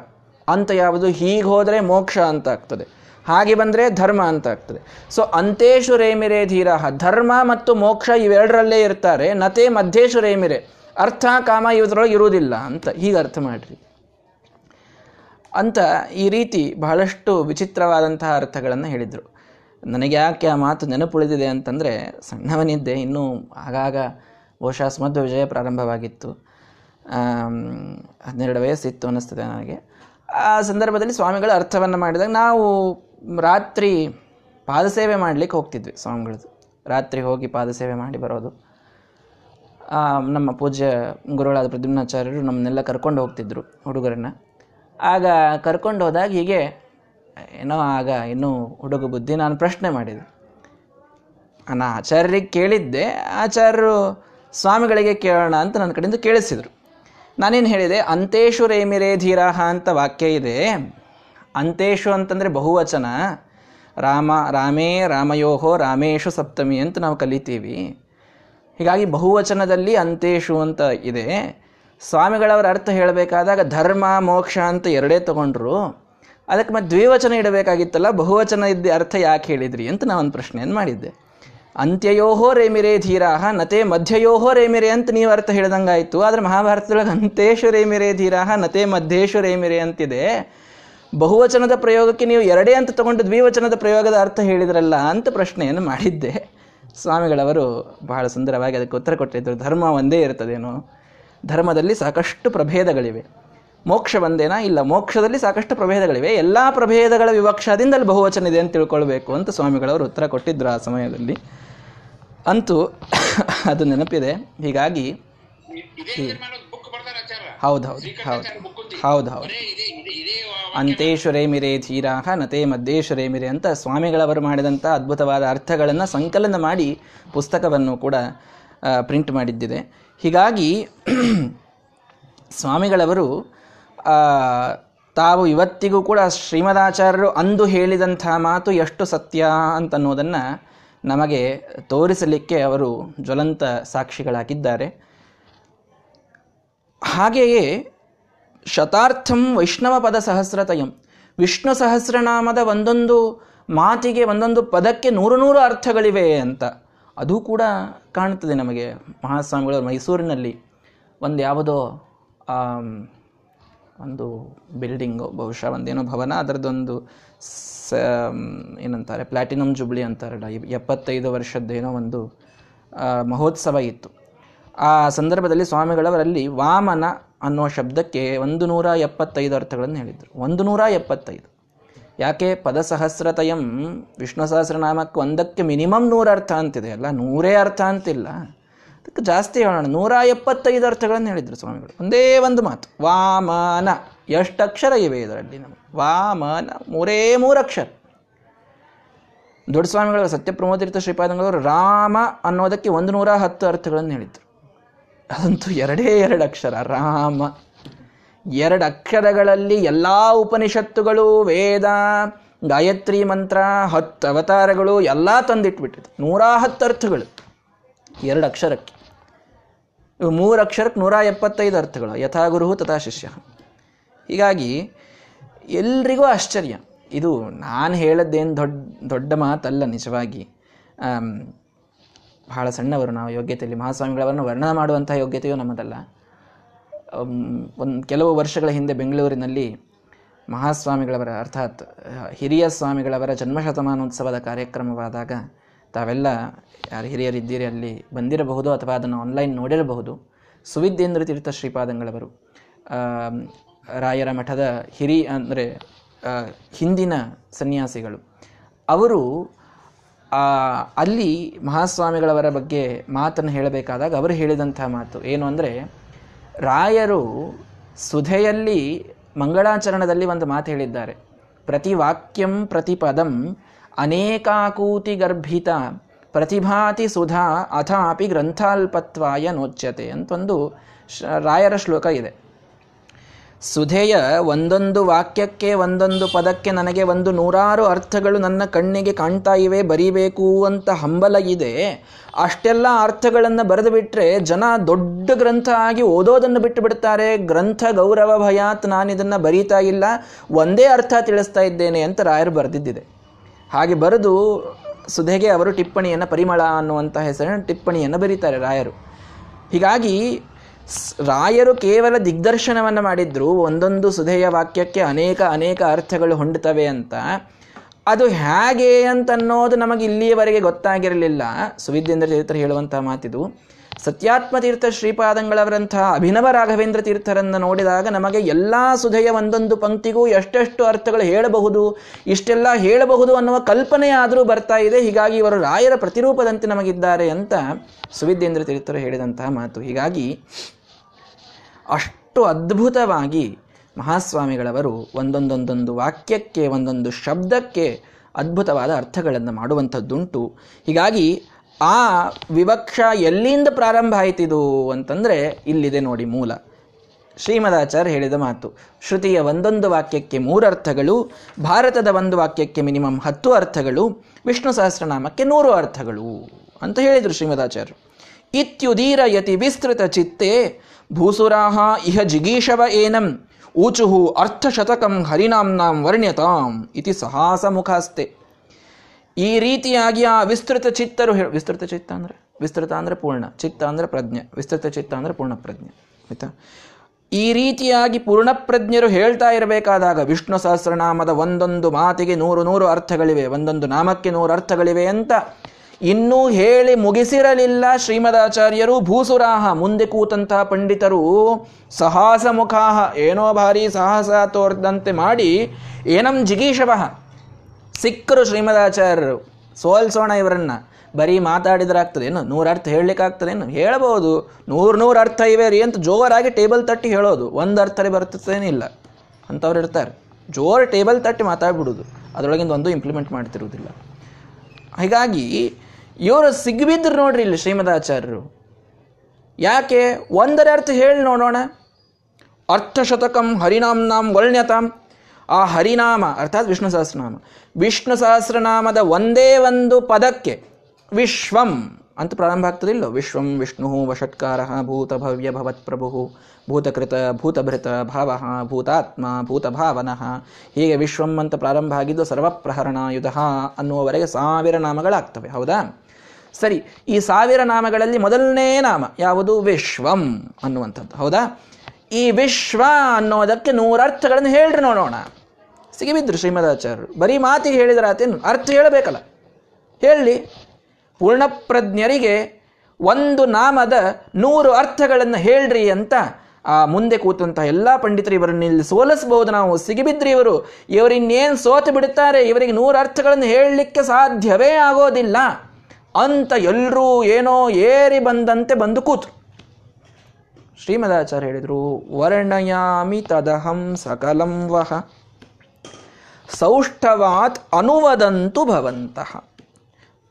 ಅಂತ ಯಾವುದು? ಹೀಗೆ ಹೋದರೆ ಮೋಕ್ಷ ಅಂತ ಆಗ್ತದೆ, ಹಾಗೆ ಬಂದರೆ ಧರ್ಮ ಅಂತ ಆಗ್ತದೆ. ಸೊ ಅಂತೇಶು ರೇಮಿರೇ ಧೀರಾಹ, ಧರ್ಮ ಮತ್ತು ಮೋಕ್ಷ ಇವೆರಡರಲ್ಲೇ ಇರ್ತಾರೆ. ನತೆ ಮಧ್ಯೇಶು ರೇಮಿರೇ, ಅರ್ಥ ಕಾಮ ಇವರೊಳಗೆ ಇರುವುದಿಲ್ಲ ಅಂತ. ಹೀಗೆ ಅರ್ಥ ಮಾಡಿರಿ ಅಂತ. ಈ ರೀತಿ ಬಹಳಷ್ಟು ವಿಚಿತ್ರವಾದಂತಹ ಅರ್ಥಗಳನ್ನು ಹೇಳಿದರು. ನನಗೆ ಯಾಕೆ ಆ ಮಾತು ನೆನಪುಳಿದಿದೆ ಅಂತಂದರೆ, ಸಣ್ಣವನಿದ್ದೆ, ಇನ್ನೂ ಆಗಾಗ ಬಹುಶಃ ಸುಮಧ್ವ ವಿಜಯ ಪ್ರಾರಂಭವಾಗಿತ್ತು, ಹನ್ನೆರಡು ವಯಸ್ಸಿತ್ತು ಅನ್ನಿಸ್ತದೆ ನನಗೆ. ಆ ಸಂದರ್ಭದಲ್ಲಿ ಸ್ವಾಮಿಗಳ ಅರ್ಥವನ್ನು ಮಾಡಿದಾಗ ನಾವು ರಾತ್ರಿ ಪಾದಸೇವೆ ಮಾಡಲಿಕ್ಕೆ ಹೋಗ್ತಿದ್ವಿ. ಸ್ವಾಮಿಗಳದ್ದು ರಾತ್ರಿ ಹೋಗಿ ಪಾದಸೇವೆ ಮಾಡಿ ಬರೋದು. ನಮ್ಮ ಪೂಜ್ಯ ಗುರುಗಳಾದ ಪ್ರದ್ಯುಮ್ನಾಚಾರ್ಯರು ನಮ್ಮನ್ನೆಲ್ಲ ಕರ್ಕೊಂಡು ಹೋಗ್ತಿದ್ದರು, ಹುಡುಗರನ್ನು. ಆಗ ಕರ್ಕೊಂಡು ಹೋದಾಗ ಹೀಗೆ ಏನೋ ಆಗ ಇನ್ನೂ ಹುಡುಗ ಬುದ್ಧಿ, ನಾನು ಪ್ರಶ್ನೆ ಮಾಡಿದೆ. ನಾನು ಆಚಾರ್ಯರಿಗೆ ಕೇಳಿದ್ದೆ, ಆಚಾರ್ಯರು ಸ್ವಾಮಿಗಳಿಗೆ ಕೇಳೋಣ ಅಂತ ನನ್ನ ಕಡೆಯಿಂದ ಕೇಳಿಸಿದರು. ನಾನೇನು ಹೇಳಿದೆ, ಅಂತೇಶು ರೇಮಿರೇ ಧೀರಾಹ ಅಂತ ವಾಕ್ಯ ಇದೆ. ಅಂತೇಶು ಅಂತಂದರೆ ಬಹುವಚನ, ರಾಮ ರಾಮೇ ರಾಮಯೋಹೋ ರಾಮೇಶು ಸಪ್ತಮಿ ಅಂತ ನಾವು ಕಲಿತೀವಿ. ಹೀಗಾಗಿ ಬಹುವಚನದಲ್ಲಿ ಅಂತೇಶು ಅಂತ ಇದೆ. ಸ್ವಾಮಿಗಳವರ ಅರ್ಥ ಹೇಳಬೇಕಾದಾಗ ಧರ್ಮ ಮೋಕ್ಷ ಅಂತ ಎರಡೇ ತಗೊಂಡ್ರು. ಅದಕ್ಕೆ ಮತ್ತೆ ದ್ವಿವಚನ ಇಡಬೇಕಾಗಿತ್ತಲ್ಲ, ಬಹುವಚನ ಇದ್ದ ಅರ್ಥ ಯಾಕೆ ಹೇಳಿದ್ರಿ ಅಂತ ನಾವೊಂದು ಪ್ರಶ್ನೆಯನ್ನು ಮಾಡಿದ್ದೆ. ಅಂತ್ಯಯೋಹೋ ರೇಮಿರೇ ಧೀರಾಹ ನತೆ ಮಧ್ಯಯೋಹೋ ರೇಮಿರೇ ಅಂತ ನೀವು ಅರ್ಥ ಹೇಳಿದಂಗಾಯಿತು, ಆದರೆ ಮಹಾಭಾರತದೊಳಗೆ ಅಂತೇಶು ರೇಮಿರೇ ಧೀರಾಹ ನತೆ ಮಧ್ಯೇಶು ರೇಮಿರೇ ಅಂತಿದೆ. ಬಹುವಚನದ ಪ್ರಯೋಗಕ್ಕೆ ನೀವು ಎರಡೇ ಅಂತ ತಗೊಂಡು ದ್ವಿವಚನದ ಪ್ರಯೋಗದ ಅರ್ಥ ಹೇಳಿದ್ರಲ್ಲ ಅಂತ ಪ್ರಶ್ನೆಯನ್ನು ಮಾಡಿದ್ದೆ. ಸ್ವಾಮಿಗಳವರು ಬಹಳ ಸುಂದರವಾಗಿ ಅದಕ್ಕೆ ಉತ್ತರ ಕೊಟ್ಟಿದ್ದರು. ಧರ್ಮ ಒಂದೇ ಇರ್ತದೇನೋ, ಧರ್ಮದಲ್ಲಿ ಸಾಕಷ್ಟು ಪ್ರಭೇದಗಳಿವೆ, ಮೋಕ್ಷ ಒಂದೇನಾ? ಇಲ್ಲ, ಮೋಕ್ಷದಲ್ಲಿ ಸಾಕಷ್ಟು ಪ್ರಭೇದಗಳಿವೆ, ಎಲ್ಲ ಪ್ರಭೇದಗಳ ವಿವಕ್ಷದಿಂದ ಅಲ್ಲಿ ಬಹುವಚನ ಇದೆ ಅಂತ ತಿಳ್ಕೊಳ್ಬೇಕು ಅಂತ ಸ್ವಾಮಿಗಳವರು ಉತ್ತರ ಕೊಟ್ಟಿದ್ದರು ಆ ಸಮಯದಲ್ಲಿ. ಅಂತೂ ಅದು ನೆನಪಿದೆ. ಹೀಗಾಗಿ ಹೌದೌದು ಹೌದು ಹೌದು ಹೌದು ಅಂತೇಶು ರೇಮಿರೇ ಧೀರಾಹ ನತೇ ಮಧ್ಯೇಶು ರೇಮಿರೇ ಅಂತ ಸ್ವಾಮಿಗಳವರು ಮಾಡಿದಂಥ ಅದ್ಭುತವಾದ ಅರ್ಥಗಳನ್ನು ಸಂಕಲನ ಮಾಡಿ ಪುಸ್ತಕವನ್ನು ಕೂಡ ಪ್ರಿಂಟ್ ಮಾಡಿದ್ದಿದೆ. ಹೀಗಾಗಿ ಸ್ವಾಮಿಗಳವರು ತಾವು ಇವತ್ತಿಗೂ ಕೂಡ ಶ್ರೀಮದಾಚಾರ್ಯರು ಅಂದು ಹೇಳಿದಂಥ ಮಾತು ಎಷ್ಟು ಸತ್ಯ ಅಂತನ್ನೋದನ್ನು ನಮಗೆ ತೋರಿಸಲಿಕ್ಕೆ ಅವರು ಜ್ವಲಂತ ಸಾಕ್ಷಿಗಳಾಗಿದ್ದಾರೆ. ಹಾಗೆಯೇ ಶತಾರ್ಥಂ ವೈಷ್ಣವ ಪದ ಸಹಸ್ರತಯಂ, ವಿಷ್ಣು ಸಹಸ್ರನಾಮದ ಒಂದೊಂದು ಮಾತಿಗೆ ಒಂದೊಂದು ಪದಕ್ಕೆ ನೂರು ನೂರು ಅರ್ಥಗಳಿವೆ ಅಂತ ಅದು ಕೂಡ ಕಾಣ್ತದೆ ನಮಗೆ. ಮಹಾಸ್ವಾಮಿಗಳವರು ಮೈಸೂರಿನಲ್ಲಿ ಒಂದು ಯಾವುದೋ ಒಂದು ಬಿಲ್ಡಿಂಗು, ಬಹುಶಃ ಒಂದೇನೋ ಭವನ, ಅದರದ್ದೊಂದು ಸ ಏನಂತಾರೆ ಪ್ಲಾಟಿನಮ್ ಜುಬ್ಲಿ ಅಂತಾರಲ್ಲ, ಎಪ್ಪತ್ತೈದು ವರ್ಷದ್ದೇನೋ ಒಂದು ಮಹೋತ್ಸವ ಇತ್ತು. ಆ ಸಂದರ್ಭದಲ್ಲಿ ಸ್ವಾಮಿಗಳವರಲ್ಲಿ ವಾಮನ ಅನ್ನೋ ಶಬ್ದಕ್ಕೆ ಒಂದು ನೂರ ಎಪ್ಪತ್ತೈದು ಅರ್ಥಗಳನ್ನು ಹೇಳಿದರು. ಒಂದು ನೂರ ಎಪ್ಪತ್ತೈದು ಯಾಕೆ? ಪದಸಹಸ್ರತಯಂ, ವಿಷ್ಣು ಸಹಸ್ರನಾಮಕ್ಕೆ ಒಂದಕ್ಕೆ ಮಿನಿಮಮ್ ನೂರ ಅರ್ಥ ಅಂತಿದೆ ಅಲ್ಲ, ನೂರೇ ಅರ್ಥ ಅಂತಿಲ್ಲ, ಅದಕ್ಕೆ ಜಾಸ್ತಿ ಹೇಳೋಣ. ನೂರ ಎಪ್ಪತ್ತೈದು ಅರ್ಥಗಳನ್ನು ಹೇಳಿದರು ಸ್ವಾಮಿಗಳು, ಒಂದೇ ಒಂದು ಮಾತು. ವಾಮನ, ಎಷ್ಟು ಅಕ್ಷರ ಇವೆ ಇದರಲ್ಲಿ? ನಮಗೆ ವಾಮನ ಮೂರೇ ಮೂರು ಅಕ್ಷರ. ದೊಡ್ಡ ಸ್ವಾಮಿಗಳು ಸತ್ಯಪ್ರಮೋದಿ ತೀರ್ಥ ಶ್ರೀಪಾದಂಗಳವರು ರಾಮ ಅನ್ನೋದಕ್ಕೆ ಒಂದು ನೂರ ಹತ್ತು ಅರ್ಥಗಳನ್ನು ಹೇಳಿದರು. ಅದಂತೂ ಎರಡೇ ಎರಡು ಅಕ್ಷರ ರಾಮ. ಎರಡು ಅಕ್ಷರಗಳಲ್ಲಿ ಎಲ್ಲ ಉಪನಿಷತ್ತುಗಳು, ವೇದ, ಗಾಯತ್ರಿ ಮಂತ್ರ, ಹತ್ತು ಅವತಾರಗಳು ಎಲ್ಲ ತಂದಿಟ್ಬಿಟ್ಟಿದೆ. ನೂರ ಹತ್ತು ಅರ್ಥಗಳು ಎರಡು ಅಕ್ಷರಕ್ಕೆ. ಇವು ಮೂರು ಅಕ್ಷರಕ್ಕೆ ನೂರ ಎಪ್ಪತ್ತೈದು ಅರ್ಥಗಳು. ಯಥಾ ಗುರು ತಥಾ ಶಿಷ್ಯ. ಹೀಗಾಗಿ ಎಲ್ರಿಗೂ ಆಶ್ಚರ್ಯ. ಇದು ನಾನು ಹೇಳೋದೇನು ದೊಡ್ಡ ದೊಡ್ಡ ಮಾತಲ್ಲ ನಿಜವಾಗಿ. ಬಹಳ ಸಣ್ಣವರು ನಾವು ಯೋಗ್ಯತೆಯಲ್ಲಿ. ಮಹಾಸ್ವಾಮಿಗಳವರನ್ನು ವರ್ಣನೆ ಮಾಡುವಂಥ ಯೋಗ್ಯತೆಯೂ ನಮ್ಮದಲ್ಲ. ಒಂದು ಕೆಲವು ವರ್ಷಗಳ ಹಿಂದೆ ಬೆಂಗಳೂರಿನಲ್ಲಿ ಮಹಾಸ್ವಾಮಿಗಳವರ ಅರ್ಥಾತ್ ಹಿರಿಯ ಸ್ವಾಮಿಗಳವರ ಜನ್ಮಶತಮಾನೋತ್ಸವದ ಕಾರ್ಯಕ್ರಮವಾದಾಗ ತಾವೆಲ್ಲ ಯಾರು ಹಿರಿಯರಿದ್ದೀರಿ ಅಲ್ಲಿ ಬಂದಿರಬಹುದು ಅಥವಾ ಅದನ್ನು ಆನ್ಲೈನ್ ನೋಡಿರಬಹುದು. ಸುವಿದೇಂದ್ರ ತೀರ್ಥ ಶ್ರೀಪಾದಂಗಳವರು ರಾಯರ ಮಠದ ಹಿರಿ ಅಂದರೆ ಹಿಂದಿನ ಸನ್ಯಾಸಿಗಳು, ಅವರು ಅಲ್ಲಿ ಮಹಾಸ್ವಾಮಿಗಳವರ ಬಗ್ಗೆ ಮಾತನ್ನು ಹೇಳಬೇಕಾದಾಗ ಅವರು ಹೇಳಿದಂಥ ಮಾತು ಏನು ಅಂದರೆ, ರಾಯರು ಸುಧೆಯಲ್ಲಿ ಮಂಗಳಾಚರಣದಲ್ಲಿ ಒಂದು ಮಾತು ಹೇಳಿದ್ದಾರೆ. ಪ್ರತಿ ವಾಕ್ಯಂ ಪ್ರತಿ ಪದಂ ಅನೇಕಾಕೂತಿ ಗರ್ಭಿತ ಪ್ರತಿಭಾತಿ ಸುಧಾ ಅಥಾಪಿ ಗ್ರಂಥಾಲ್ಪತ್ವಾಯ ನೋಚ್ಯತೆ ಅಂತೊಂದು ರಾಯರ ಶ್ಲೋಕ ಇದೆ. ಸುಧೆಯ ಒಂದೊಂದು ವಾಕ್ಯಕ್ಕೆ ಒಂದೊಂದು ಪದಕ್ಕೆ ನನಗೆ ಒಂದು ನೂರಾರು ಅರ್ಥಗಳು ನನ್ನ ಕಣ್ಣಿಗೆ ಕಾಣ್ತಾ ಇವೆ, ಬರೀಬೇಕು ಅಂತ ಹಂಬಲ ಇದೆ. ಅಷ್ಟೆಲ್ಲ ಅರ್ಥಗಳನ್ನು ಬರೆದು ಬಿಟ್ಟರೆ ಜನ ದೊಡ್ಡ ಗ್ರಂಥ ಆಗಿ ಓದೋದನ್ನು ಬಿಟ್ಟು ಬಿಡ್ತಾರೆ. ಗ್ರಂಥ ಗೌರವ ಭಯಾತ್ ನಾನಿದನ್ನು ಬರೀತಾ ಇಲ್ಲ, ಒಂದೇ ಅರ್ಥ ತಿಳಿಸ್ತಾ ಇದ್ದೇನೆ ಅಂತ ರಾಯರು ಬರೆದಿದ್ದಿದೆ. ಹಾಗೆ ಬರೆದು ಸುಧೆಗೆ ಅವರು ಟಿಪ್ಪಣಿಯನ್ನು, ಪರಿಮಳ ಅನ್ನುವಂಥ ಹೆಸರಿನ ಟಿಪ್ಪಣಿಯನ್ನು ಬರೀತಾರೆ ರಾಯರು. ಹೀಗಾಗಿ ರಾಯರು ಕೇವಲ ದಿಗ್ದರ್ಶನವನ್ನು ಮಾಡಿದ್ರು, ಒಂದೊಂದು ಸುಧೆಯ ವಾಕ್ಯಕ್ಕೆ ಅನೇಕ ಅನೇಕ ಅರ್ಥಗಳು ಹೊಂಡ್ತವೆ ಅಂತ. ಅದು ಹೇಗೆ ಅಂತನ್ನೋದು ನಮಗೆ ಇಲ್ಲಿಯವರೆಗೆ ಗೊತ್ತಾಗಿರಲಿಲ್ಲ. ಸುವಿದೇಂದ್ರ ತೀರ್ಥರು ಹೇಳುವಂತಹ ಮಾತಿದು. ಸತ್ಯಾತ್ಮತೀರ್ಥ ಶ್ರೀಪಾದಂಗಳವರಂತಹ ಅಭಿನವ ರಾಘವೇಂದ್ರ ತೀರ್ಥರನ್ನು ನೋಡಿದಾಗ ನಮಗೆ ಎಲ್ಲ ಸುಧೆಯ ಒಂದೊಂದು ಪಂಕ್ತಿಗೂ ಎಷ್ಟೆಷ್ಟು ಅರ್ಥಗಳು ಹೇಳಬಹುದು, ಇಷ್ಟೆಲ್ಲ ಹೇಳಬಹುದು ಅನ್ನುವ ಕಲ್ಪನೆ ಆದರೂ ಬರ್ತಾ ಇದೆ. ಹೀಗಾಗಿ ಇವರು ರಾಯರ ಪ್ರತಿರೂಪದಂತೆ ನಮಗಿದ್ದಾರೆ ಅಂತ ಸುವಿದೇಂದ್ರ ತೀರ್ಥರು ಹೇಳಿದಂತಹ ಮಾತು. ಹೀಗಾಗಿ ಅಷ್ಟು ಅದ್ಭುತವಾಗಿ ಮಹಾಸ್ವಾಮಿಗಳವರು ಒಂದೊಂದೊಂದೊಂದು ವಾಕ್ಯಕ್ಕೆ ಒಂದೊಂದು ಶಬ್ದಕ್ಕೆ ಅದ್ಭುತವಾದ ಅರ್ಥಗಳನ್ನು ಮಾಡುವಂಥದ್ದುಂಟು. ಹೀಗಾಗಿ ಆ ವಿವಕ್ಷ ಎಲ್ಲಿಂದ ಪ್ರಾರಂಭ ಆಯ್ತಿದು ಅಂತಂದರೆ ಇಲ್ಲಿದೆ ನೋಡಿ ಮೂಲ. ಶ್ರೀಮದಾಚಾರ್ಯ ಹೇಳಿದ ಮಾತು, ಶ್ರುತಿಯ ಒಂದೊಂದು ವಾಕ್ಯಕ್ಕೆ ಮೂರು ಅರ್ಥಗಳು, ಭಾರತದ ಒಂದು ವಾಕ್ಯಕ್ಕೆ ಮಿನಿಮಮ್ ಹತ್ತು ಅರ್ಥಗಳು, ವಿಷ್ಣು ಸಹಸ್ರನಾಮಕ್ಕೆ ನೂರು ಅರ್ಥಗಳು ಅಂತ ಹೇಳಿದರು ಶ್ರೀಮದಾಚಾರ್ಯರು. ಇತ್ಯುದೀರಯತಿ ವಿಸ್ತೃತ ಚಿತ್ತೆ ಭೂಸುರಾಹ ಇಹ ಜಿಗೀಷವ ಏನಂ ಊಚುಹು ಅರ್ಥಶತಕಂ ಹರಿನಾಂನಾಂ ವರ್ಣ್ಯತಾಂ ಇತಿ ಸಹಾಸ ಮುಖಾಸ್ತೆ. ಈ ರೀತಿಯಾಗಿ ಆ ವಿಸ್ತೃತ ಚಿತ್ತರು ಹೇಳಿ, ವಿಸ್ತೃತ ಚಿತ್ತ ಅಂದರೆ ವಿಸ್ತೃತ ಅಂದರೆ ಪೂರ್ಣ, ಚಿತ್ತ ಅಂದರೆ ಪ್ರಜ್ಞೆ, ವಿಸ್ತೃತ ಚಿತ್ತ ಅಂದರೆ ಪೂರ್ಣಪ್ರಜ್ಞೆ, ಆಯಿತಾ. ಈ ರೀತಿಯಾಗಿ ಪೂರ್ಣಪ್ರಜ್ಞರು ಹೇಳ್ತಾ ಇರಬೇಕಾದಾಗ ವಿಷ್ಣು ಸಹಸ್ರನಾಮದ ಒಂದೊಂದು ಮಾತಿಗೆ ನೂರು ನೂರು ಅರ್ಥಗಳಿವೆ, ಒಂದೊಂದು ನಾಮಕ್ಕೆ ನೂರು ಅರ್ಥಗಳಿವೆ ಅಂತ ಇನ್ನೂ ಹೇಳಿ ಮುಗಿಸಿರಲಿಲ್ಲ ಶ್ರೀಮದಾಚಾರ್ಯರು. ಭೂಸುರಾಹ ಮುಂದೆ ಕೂತಂತಹ ಪಂಡಿತರು ಸಾಹಸ ಮುಖಾಹ ಏನೋ ಭಾರಿ ಸಾಹಸ ತೋರ್ದಂತೆ ಮಾಡಿ ಏನಂ ಜಿಗೀಷವಃ ಸಿಕ್ಕರು ಶ್ರೀಮದಾಚಾರ್ಯರು. ಸೋಲ್ಸೋಣ ಇವರನ್ನು, ಬರೀ ಮಾತಾಡಿದ್ರಾಗ್ತದೇನು, ನೂರರ್ಥ ಹೇಳಲಿಕ್ಕಾಗ್ತದೇನು, ಹೇಳಬಹುದು, ನೂರು ನೂರು ಅರ್ಥ ಇವೆ ರೀ ಅಂತ ಜೋರಾಗಿ ಟೇಬಲ್ ತಟ್ಟಿ ಹೇಳೋದು, ಒಂದು ಅರ್ಥನೇ ಬರ್ತದೇನಿಲ್ಲ ಅಂಥವ್ರು ಇರ್ತಾರೆ. ಜೋರು ಟೇಬಲ್ ತಟ್ಟಿ ಮಾತಾಡ್ಬಿಡೋದು, ಅದರೊಳಗಿಂದ ಒಂದು ಇಂಪ್ಲಿಮೆಂಟ್ ಮಾಡ್ತಿರೋದಿಲ್ಲ. ಹೀಗಾಗಿ ಇವರು ಸಿಗ್ಬಿದ್ರು ನೋಡ್ರಿ ಇಲ್ಲಿ ಶ್ರೀಮದಾಚಾರ್ಯರು. ಯಾಕೆ ಒಂದರ ಅರ್ಥ ಹೇಳಿ ನೋಡೋಣ. ಅರ್ಥಶತಕಂ ಹರಿನಾಂನಾಂ ವರ್ಣ್ಯತಾಂ, ಆ ಹರಿನಾಮ ಅರ್ಥಾತ್ ವಿಷ್ಣು ಸಹಸ್ರನಾಮ, ವಿಷ್ಣು ಸಹಸ್ರನಾಮದ ಒಂದೇ ಒಂದು ಪದಕ್ಕೆ ವಿಶ್ವಂ ಅಂತ ಪ್ರಾರಂಭ ಆಗ್ತದಿಲ್ಲ. ವಿಶ್ವಂ ವಿಷ್ಣು ವಷಟ್ಕಾರ ಭೂತಭವ್ಯ ಭವತ್ಪ್ರಭು ಭೂತಕೃತ ಭೂತಭೃತ ಭಾವ ಭೂತಾತ್ಮ ಭೂತಭಾವನ, ಹೀಗೆ ವಿಶ್ವಂ ಅಂತ ಪ್ರಾರಂಭ ಆಗಿದ್ದು ಸರ್ವಪ್ರಹರಣಾಯುಧ ಅನ್ನುವವರೆಗೆ ಸಾವಿರ ನಾಮಗಳಾಗ್ತವೆ, ಹೌದಾ. ಸರಿ, ಈ ಸಾವಿರ ನಾಮಗಳಲ್ಲಿ ಮೊದಲನೇ ನಾಮ ಯಾವುದು? ವಿಶ್ವಂ ಅನ್ನುವಂಥದ್ದು, ಹೌದಾ. ಈ ವಿಶ್ವ ಅನ್ನೋದಕ್ಕೆ ನೂರರ್ಥಗಳನ್ನು ಹೇಳ್ರಿ ನೋಡೋಣ. ಸಿಗಿಬಿದ್ರು ಶ್ರೀಮದಾಚಾರ್ಯರು. ಬರೀ ಮಾತಿಗೆ ಹೇಳಿದ್ರೆ ಆತೇನು, ಅರ್ಥ ಹೇಳಬೇಕಲ್ಲ, ಹೇಳಿ. ಪೂರ್ಣಪ್ರಜ್ಞರಿಗೆ ಒಂದು ನಾಮದ ನೂರು ಅರ್ಥಗಳನ್ನು ಹೇಳ್ರಿ ಅಂತ ಆ ಮುಂದೆ ಕೂತಂತಹ ಎಲ್ಲ ಪಂಡಿತರು ಇವರನ್ನು ಇಲ್ಲಿ ಸೋಲಿಸಬಹುದು ನಾವು, ಸಿಗಿಬಿದ್ರಿ ಇವರು, ಇವರಿನ್ನೇನು ಸೋತು ಬಿಡುತ್ತಾರೆ, ಇವರಿಗೆ ನೂರು ಅರ್ಥಗಳನ್ನು ಹೇಳಲಿಕ್ಕೆ ಸಾಧ್ಯವೇ ಆಗೋದಿಲ್ಲ ಅಂತ ಎಲ್ಲರೂ ಏನೋ ಏರಿ ಬಂದಂತೆ ಬಂದು ಕೂತರು. ಶ್ರೀಮದಾಚಾರ್ಯ ಹೇಳಿದರು, ವರ್ಣಯಾಮಿ ತದಹಂ ಸಕಲಂ ವಹ ಸೌಷ್ಠವಾತ್ ಅನುವದಂತು ಭವಂತಃ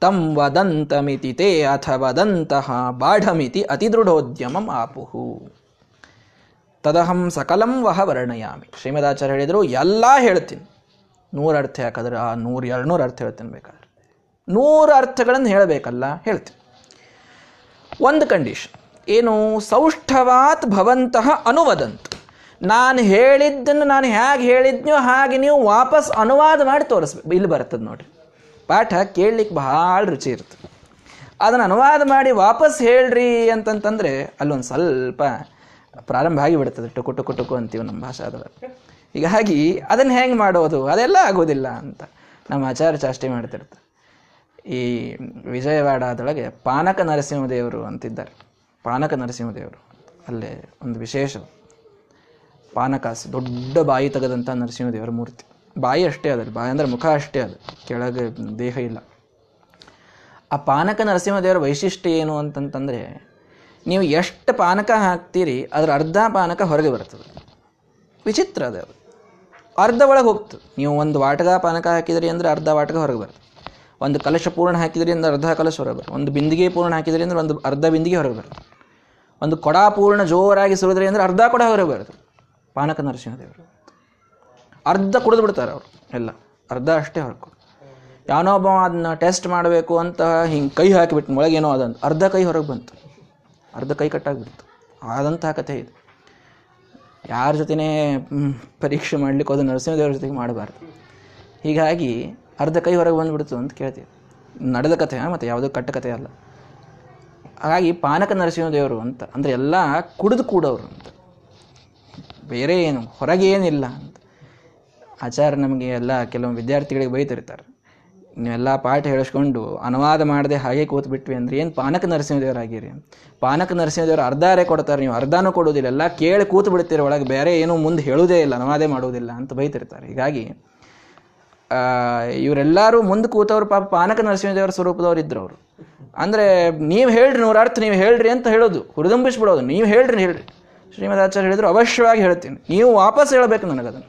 ತಂ ವದಂತಮಿತಿ ತೇ ಅಥ ವದಂತಹ ಬಾಢಮಿತಿ ಅತಿದೃಢೋದ್ಯಮಂ ಆಪುಹು. ತದಹಂ ಸಕಲಂ ವಹ ವರ್ಣಯಾಮಿ. ಶ್ರೀಮದಾಚಾರ್ಯ ಹೇಳಿದರು, ಎಲ್ಲ ಹೇಳ್ತೀನಿ, ನೂರು ಅರ್ಥ ಯಾಕಾದ್ರೆ ಆ ನೂರು ಎರಡು ನೂರು ಅರ್ಥ ಹೇಳ್ತೇನೆ, ಬೇಕಾದ್ರೆ ನೂರು ಅರ್ಥಗಳನ್ನು ಹೇಳಬೇಕಲ್ಲ, ಹೇಳ್ತೀನಿ. ಒಂದು ಕಂಡೀಷನ್ ಏನು, ಸೌಷ್ಠವಾತ್ ಭವಂತಹ ಅನುವದಂತ, ನಾನು ಹೇಳಿದ್ದನ್ನು ನಾನು ಹೇಗೆ ಹೇಳಿದ್ನೋ ಹಾಗೆ ನೀವು ವಾಪಸ್ ಅನುವಾದ ಮಾಡಿ ತೋರಿಸ್ಬೇಕು. ಇಲ್ಲಿ ಬರ್ತದೆ ನೋಡಿರಿ, ಪಾಠ ಕೇಳಲಿಕ್ಕೆ ಭಾಳ ರುಚಿ ಇರ್ತದೆ, ಅದನ್ನು ಅನುವಾದ ಮಾಡಿ ವಾಪಸ್ ಹೇಳ್ರಿ ಅಂತಂತಂದರೆ ಅಲ್ಲೊಂದು ಸ್ವಲ್ಪ ಪ್ರಾರಂಭ ಆಗಿಬಿಡ್ತದೆ, ಟುಕು ಟುಕು ಟುಕು ಅಂತೀವಿ ನಮ್ಮ ಭಾಷಾದೊಳಗೆ. ಹೀಗಾಗಿ ಅದನ್ನು ಹೆಂಗೆ ಮಾಡೋದು ಅದೆಲ್ಲ ಆಗೋದಿಲ್ಲ ಅಂತ ನಮ್ಮ ಆಚಾರ ಚಾಷ್ಟೆ ಮಾಡ್ತಿರ್ತಾರೆ. ಈ ವಿಜಯವಾಡದೊಳಗೆ ಪಾನಕ ನರಸಿಂಹದೇವರು ಅಂತಿದ್ದಾರೆ, ಪಾನಕ ನರಸಿಂಹದೇವರು, ಅಲ್ಲೇ ಒಂದು ವಿಶೇಷ ಪಾನಕಾಸಿ, ದೊಡ್ಡ ಬಾಯಿ ತೆಗೆದಂಥ ನರಸಿಂಹದೇವರ ಮೂರ್ತಿ. ಬಾಯಿ ಅಷ್ಟೇ ಅದ, ಬಾಯಿ ಅಂದರೆ ಮುಖ ಅಷ್ಟೇ ಅದು, ಕೆಳಗೆ ದೇಹ ಇಲ್ಲ. ಆ ಪಾನಕ ನರಸಿಂಹದೇವರ ವೈಶಿಷ್ಟ್ಯ ಏನು ಅಂತಂತಂದರೆ, ನೀವು ಎಷ್ಟು ಪಾನಕ ಹಾಕ್ತೀರಿ ಅದರ ಅರ್ಧ ಪಾನಕ ಹೊರಗೆ ಬರ್ತದೆ. ವಿಚಿತ್ರ ಅದೇ, ಅದು ಅರ್ಧ ಒಳಗೆ ಹೋಗ್ತದೆ. ನೀವು ಒಂದು ವಾಟಗ ಪಾನಕ ಹಾಕಿದ್ರಿ ಅಂದರೆ ಅರ್ಧ ವಾಟಗ ಹೊರಗೆ ಬರ್ತದೆ, ಒಂದು ಕಲಶ ಪೂರ್ಣ ಹಾಕಿದ್ರಿ ಅಂದರೆ ಅರ್ಧ ಕಲಶ ಹೊರಗೆ ಬರ್ತದೆ, ಒಂದು ಬಿಂದಿಗೆ ಪೂರ್ಣ ಹಾಕಿದ್ರಿ ಅಂದರೆ ಒಂದು ಅರ್ಧ ಬಿಂದಿಗೆ ಹೊರಗೆ ಬರ್ತದೆ, ಒಂದು ಕೊಡ ಪೂರ್ಣ ಜೋರಾಗಿ ಸುರಿದ್ರಿ ಅಂದರೆ ಅರ್ಧ ಕೊಡ ಹೊರಗೆ ಬರ್ತದೆ. ಪಾನಕ ನರಸಿಂಹದೇವರು ಅರ್ಧ ಕುಡಿದು ಬಿಡ್ತಾರೆ ಅವರು, ಎಲ್ಲ ಅರ್ಧ ಅಷ್ಟೇ ಹೊರಕು. ಯಾವನೊಬ್ಬ ಅದನ್ನ ಟೆಸ್ಟ್ ಮಾಡಬೇಕು ಅಂತ ಹಿಂಗೆ ಕೈ ಹಾಕಿಬಿಟ್ಟು ಮೊಳಗೇನೋ ಅದಂತ ಅರ್ಧ ಕೈ ಹೊರಗೆ ಬಂತು, ಅರ್ಧ ಕೈ ಕಟ್ಟಾಗಿಬಿಡ್ತು. ಆದಂತಹ ಕಥೆ ಇದು. ಯಾರ ಜೊತೆನೇ ಪರೀಕ್ಷೆ ಮಾಡಲಿಕ್ಕೆ ಹೋದ ನರಸಿಂಹದೇವ್ರ ಜೊತೆಗೆ ಮಾಡಬಾರ್ದು. ಹೀಗಾಗಿ ಅರ್ಧ ಕೈ ಹೊರಗೆ ಬಂದುಬಿಡ್ತು ಅಂತ ಕೇಳ್ತೀವಿ. ನಡೆದ ಕಥೆ, ಮತ್ತು ಯಾವುದೋ ಕಟ್ಟ ಕಥೆ ಅಲ್ಲ. ಹಾಗಾಗಿ ಪಾನಕ ನರಸಿಂಹದೇವರು ಅಂತ ಅಂದರೆ ಎಲ್ಲ ಕುಡಿದು ಕೂಡೋರು ಅಂತ, ಬೇರೆ ಏನು ಹೊರಗೇನಿಲ್ಲ ಅಂತ ಆಚಾರ ನಮಗೆ ಎಲ್ಲ ಕೆಲವೊಂದು ವಿದ್ಯಾರ್ಥಿಗಳಿಗೆ ಬೈತಿರ್ತಾರೆ, ನೀವೆಲ್ಲ ಪಾಠ ಹೇಳಿಸ್ಕೊಂಡು ಅನುವಾದ ಮಾಡದೆ ಹಾಗೆ ಕೂತ್ಬಿಟ್ವಿ ಅಂದರೆ ಏನು ಪಾನಕ ನರಸಿಂಹದೇವರಾಗಿರಿ. ಪಾನಕ ನರಸಿಂಹದೇವರು ಅರ್ಧಾರೆ ಕೊಡ್ತಾರೆ, ನೀವು ಅರ್ಧಾನೂ ಕೊಡೋದಿಲ್ಲ, ಎಲ್ಲ ಕೇಳಿ ಕೂತು ಬಿಡ್ತೀರ ಒಳಗೆ, ಬೇರೆ ಏನೂ ಮುಂದೆ ಹೇಳೋದೇ ಇಲ್ಲ, ಅನುವಾದೇ ಮಾಡೋದಿಲ್ಲ ಅಂತ ಬೈತಿರ್ತಾರೆ. ಹೀಗಾಗಿ ಇವರೆಲ್ಲರೂ ಮುಂದೆ ಕೂತವ್ರು ಪಾಪ ಪಾನಕ ನರಸಿಂಹದೇವರ ಸ್ವರೂಪದವ್ರು ಇದ್ರು ಅವರು. ಅಂದರೆ ನೀವು ಹೇಳ್ರಿ, ನೂರ ಅರ್ಥ ನೀವು ಹೇಳ್ರಿ ಅಂತ ಹೇಳೋದು, ಹುರಿದುಂಬಿಸ್ಬಿಡೋದು, ನೀವು ಹೇಳ್ರಿ ಹೇಳ್ರಿ. ಶ್ರೀಮದಾಚಾರ್ಯ ಹೇಳಿದ್ರು ಅವಶ್ಯವಾಗಿ ಹೇಳ್ತೀನಿ, ನೀವು ವಾಪಸ್ ಹೇಳಬೇಕು ನನಗದನ್ನು.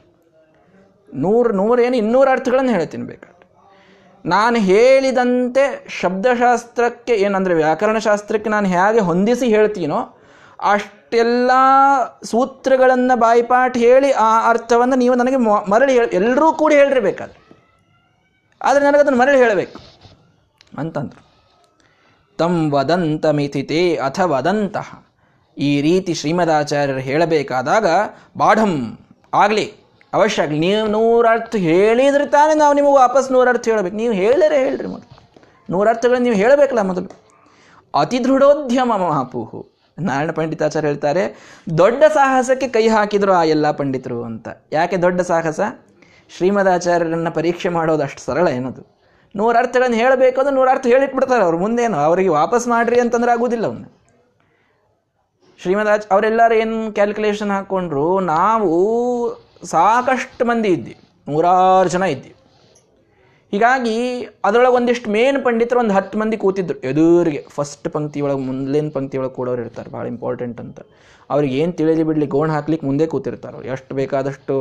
ನೂರು ನೂರೇನು ಇನ್ನೂರು ಅರ್ಥಗಳನ್ನು ಹೇಳ್ತೀನಿ ಬೇಕಾದ್ರೆ. ನಾನು ಹೇಳಿದಂತೆ ಶಬ್ದಶಾಸ್ತ್ರಕ್ಕೆ ಏನಂದರೆ ವ್ಯಾಕರಣಶಾಸ್ತ್ರಕ್ಕೆ ನಾನು ಹೇಗೆ ಹೊಂದಿಸಿ ಹೇಳ್ತೀನೋ ಅಷ್ಟೆಲ್ಲ ಸೂತ್ರಗಳನ್ನು ಬಾಯಿಪಾಠ ಹೇಳಿ ಆ ಅರ್ಥವನ್ನು ನೀವು ನನಗೆ ಮರಳಿ ಹೇಳಿ, ಎಲ್ಲರೂ ಕೂಡ ಹೇಳ್ರಿ ಬೇಕಾದ್ರೆ, ಆದರೆ ನನಗದನ್ನು ಮರಳಿ ಹೇಳಬೇಕು ಅಂತಂದರು. ತಂ ವದಂತ ಮಿಥಿತೇ ಅಥ ವದಂತಹ, ಈ ರೀತಿ ಶ್ರೀಮದಾಚಾರ್ಯರು ಹೇಳಬೇಕಾದಾಗ ಬಾಢಂ ಆಗಲಿ, ಅವಶ್ಯ ಆಗಲಿ. ನೀವು ನೂರರ್ಥ ಹೇಳಿದ್ರೆ ತಾನೇ ನಾವು ನಿಮಗೆ ವಾಪಸ್ ನೂರರ್ಥ ಹೇಳಬೇಕು. ನೀವು ಹೇಳರೆ ಹೇಳ್ರಿ, ಮೊದಲು ನೂರರ್ಥಗಳನ್ನು ನೀವು ಹೇಳಬೇಕಲ್ಲ ಮೊದಲು. ಅತಿ ದೃಢೋದ್ಯಮ ಮಹಾಪೂಹು, ನಾರಾಯಣ ಪಂಡಿತಾಚಾರ್ಯ ಹೇಳ್ತಾರೆ, ದೊಡ್ಡ ಸಾಹಸಕ್ಕೆ ಕೈ ಹಾಕಿದ್ರು ಆ ಎಲ್ಲ ಪಂಡಿತರು ಅಂತ. ಯಾಕೆ ದೊಡ್ಡ ಸಾಹಸ? ಶ್ರೀಮದಾಚಾರ್ಯರನ್ನು ಪರೀಕ್ಷೆ ಮಾಡೋದು ಅಷ್ಟು ಸರಳ ಏನದು? ನೂರರ್ಥಗಳನ್ನು ಹೇಳಬೇಕು ಅಂದರೆ ನೂರರ್ಥ ಹೇಳಿಟ್ಬಿಡ್ತಾರೆ ಅವ್ರು, ಮುಂದೇನು ಅವರಿಗೆ ವಾಪಸ್ ಮಾಡಿರಿ ಅಂತಂದ್ರೆ ಆಗೋದಿಲ್ಲ. ಅವನ್ನ ಶ್ರೀಮದಾಚ್ ಅವರೆಲ್ಲರೂ ಏನು ಕ್ಯಾಲ್ಕುಲೇಷನ್ ಹಾಕ್ಕೊಂಡ್ರು, ನಾವು ಸಾಕಷ್ಟು ಮಂದಿ ಇದ್ದೀವಿ, ನೂರಾರು ಜನ ಇದ್ದೀವಿ. ಹೀಗಾಗಿ ಅದರೊಳಗೆ ಒಂದಿಷ್ಟು ಮೇನ್ ಪಂಡಿತರು ಒಂದು ಹತ್ತು ಮಂದಿ ಕೂತಿದ್ರು ಎದುರಿಗೆ, ಫಸ್ಟ್ ಪಂಕ್ತಿ ಒಳಗೆ, ಮುಂದಿನ ಪಂಕ್ತಿ ಒಳಗೆ ಕೂಡೋರು ಇರ್ತಾರೆ, ಭಾಳ ಇಂಪಾರ್ಟೆಂಟ್ ಅಂತ. ಅವ್ರಿಗೆ ಏನು ತಿಳಿಲಿ ಬಿಡಲಿ, ಗೋಣ್ ಹಾಕ್ಲಿಕ್ಕೆ ಮುಂದೆ ಕೂತಿರ್ತಾರೆ. ಎಷ್ಟು ಬೇಕಾದಷ್ಟು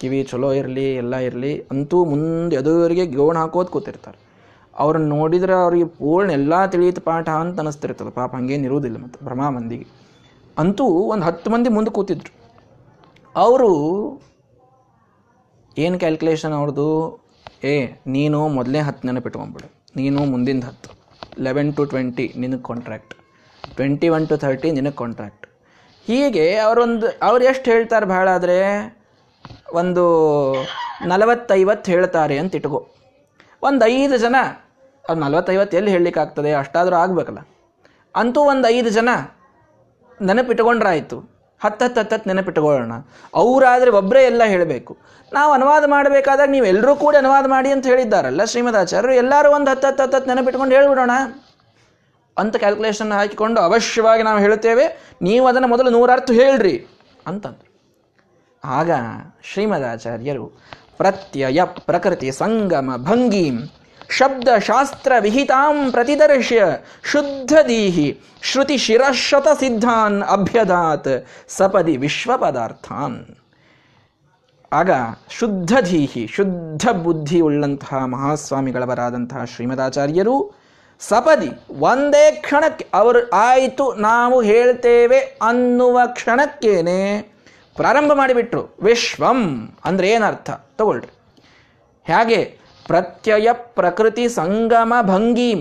ಕಿವಿ ಚಲೋ ಇರಲಿ, ಎಲ್ಲ ಇರಲಿ ಅಂತೂ ಮುಂದೆ ಎದುರಿಗೆ ಗೋಣ್ ಹಾಕೋದು ಕೂತಿರ್ತಾರೆ. ಅವ್ರನ್ನ ನೋಡಿದರೆ ಅವ್ರಿಗೆ ಪೂರ್ಣ ಎಲ್ಲ ತಿಳಿಯಿತು ಪಾಠ ಅಂತ ಅನ್ನಿಸ್ತಿರ್ತದೆ. ಪಾಪ ಹಂಗೇನು ಇರುವುದಿಲ್ಲ. ಮತ್ತು ಭ್ರಮಾ ಮಂದಿಗೆ ಅಂತೂ ಒಂದು ಹತ್ತು ಮಂದಿ ಮುಂದೆ ಕೂತಿದ್ರು. ಅವರು ಏನು ಕ್ಯಾಲ್ಕುಲೇಷನ್ ಅವ್ರದ್ದು, ಏ ನೀನು ಮೊದಲೇ ಹತ್ತು ನೆನಪಿಟ್ಕೊಂಬಿಡು, ನೀನು ಮುಂದಿನ ಹತ್ತು, ಲೆವೆನ್ ಟು ಟ್ವೆಂಟಿ ನಿನಗೆ contract, twenty one to thirty ನಿನಗೆ ಕಾಂಟ್ರಾಕ್ಟ್. ಹೀಗೆ ಅವರೊಂದು, ಅವ್ರು ಎಷ್ಟು ಹೇಳ್ತಾರೆ ಭಾಳ ಆದರೆ ಒಂದು ನಲವತ್ತೈವತ್ತು ಹೇಳ್ತಾರೆ ಅಂತ ಇಟ್ಕೋ. ಒಂದು ಐದು ಜನ, ಅದು ನಲ್ವತ್ತೈವತ್ತು ಎಲ್ಲಿ ಹೇಳಲಿಕ್ಕಾಗ್ತದೆ, ಅಷ್ಟಾದರೂ ಆಗಬೇಕಲ್ಲ, ಅಂತೂ ಒಂದು ಐದು ಜನ ನೆನಪಿಟ್ಕೊಂಡ್ರಾಯಿತು, ಹತ್ತತ್ತು ಹತ್ತತ್ತು ನೆನಪಿಟ್ಕೊಳ್ಳೋಣ. ಅವರಾದರೆ ಒಬ್ಬರೇ ಎಲ್ಲ ಹೇಳಬೇಕು. ನಾವು ಅನುವಾದ ಮಾಡಬೇಕಾದಾಗ ನೀವು ಎಲ್ಲರೂ ಕೂಡ ಅನುವಾದ ಮಾಡಿ ಅಂತ ಹೇಳಿದ್ದಾರಲ್ಲ ಶ್ರೀಮದಾಚಾರ್ಯರು, ಎಲ್ಲರೂ ಒಂದು ಹತ್ತತ್ತು ಹತ್ತತ್ತು ನೆನಪಿಟ್ಕೊಂಡು ಹೇಳ್ಬಿಡೋಣ ಅಂತ ಕ್ಯಾಲ್ಕುಲೇಷನ್ ಹಾಕಿಕೊಂಡು ಅವಶ್ಯವಾಗಿ ನಾವು ಹೇಳುತ್ತೇವೆ, ನೀವು ಅದನ್ನು ಮೊದಲು ನೂರರ್ಥ ಹೇಳ್ರಿ ಅಂತಂದರು. ಆಗ ಶ್ರೀಮದಾಚಾರ್ಯರು ಪ್ರತ್ಯಯ ಪ್ರಕೃತಿ ಸಂಗಮ ಭಂಗೀಂ ಶಬ್ದಶಾಸ್ತ್ರ ವಿಹಿತಾಂ ಪ್ರತಿದರ್ಶ್ಯ ಶುದ್ಧ ದೀಹಿ ಶ್ರುತಿ ಶಿರಶತ ಸಿದ್ಧಾನ್ ಅಭ್ಯದಾತ್ ಸಪದಿ ವಿಶ್ವಪದಾರ್ಥಾನ್. ಆಗ ಶುದ್ಧ ದೀಹಿ, ಶುದ್ಧ ಬುದ್ಧಿ ಉಳ್ಳಂತಹ ಮಹಾಸ್ವಾಮಿಗಳವರಾದಂತಹ ಶ್ರೀಮದಾಚಾರ್ಯರು ಸಪದಿ, ಒಂದೇ ಕ್ಷಣಕ್ಕೆ ಅವರು ಆಯಿತು ನಾವು ಹೇಳ್ತೇವೆ ಅನ್ನುವ ಕ್ಷಣಕ್ಕೇನೆ ಪ್ರಾರಂಭ ಮಾಡಿಬಿಟ್ರು. ವಿಶ್ವಂ ಅಂದರೆ ಏನರ್ಥ ತಗೊಳ್ರಿ. ಹಾಗೆ ಪ್ರತ್ಯಯ ಪ್ರಕೃತಿ ಸಂಗಮ ಭಂಗೀಂ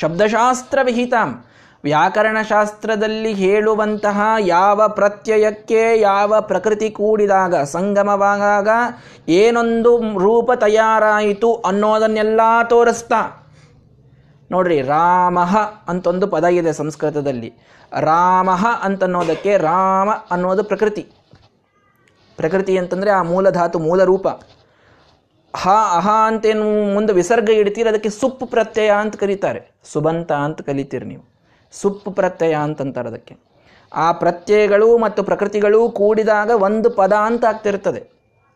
ಶಬ್ದಶಾಸ್ತ್ರ ವಿಹಿತಾಂ, ವ್ಯಾಕರಣಶಾಸ್ತ್ರದಲ್ಲಿ ಹೇಳುವಂತಹ ಯಾವ ಪ್ರತ್ಯಯಕ್ಕೆ ಯಾವ ಪ್ರಕೃತಿ ಕೂಡಿದಾಗ ಸಂಗಮವಾದಾಗ ಏನೊಂದು ರೂಪ ತಯಾರಾಯಿತು ಅನ್ನೋದನ್ನೆಲ್ಲ ತೋರಿಸ್ತಾ ನೋಡ್ರಿ. ರಾಮಃ ಅಂತೊಂದು ಪದ ಇದೆ ಸಂಸ್ಕೃತದಲ್ಲಿ. ರಾಮಃ ಅಂತನ್ನೋದಕ್ಕೆ ರಾಮ ಅನ್ನೋದು ಪ್ರಕೃತಿ. ಪ್ರಕೃತಿ ಅಂತಂದರೆ ಆ ಮೂಲಧಾತು ಮೂಲ ರೂಪ. ಹ ಅಹ ಅಂತೇನು ಮುಂದೆ ವಿಸರ್ಗ ಇಡ್ತೀರಿ, ಅದಕ್ಕೆ ಸುಪ್ ಪ್ರತ್ಯಯ ಅಂತ ಕರೀತಾರೆ, ಸುಬಂತ ಅಂತ ಕಲಿತೀರಿ ನೀವು, ಸುಪ್ ಪ್ರತ್ಯಯ ಅಂತಂತಾರೆ ಅದಕ್ಕೆ. ಆ ಪ್ರತ್ಯಯಗಳು ಮತ್ತು ಪ್ರಕೃತಿಗಳು ಕೂಡಿದಾಗ ಒಂದು ಪದ ಅಂತ ಆಗ್ತಿರ್ತದೆ,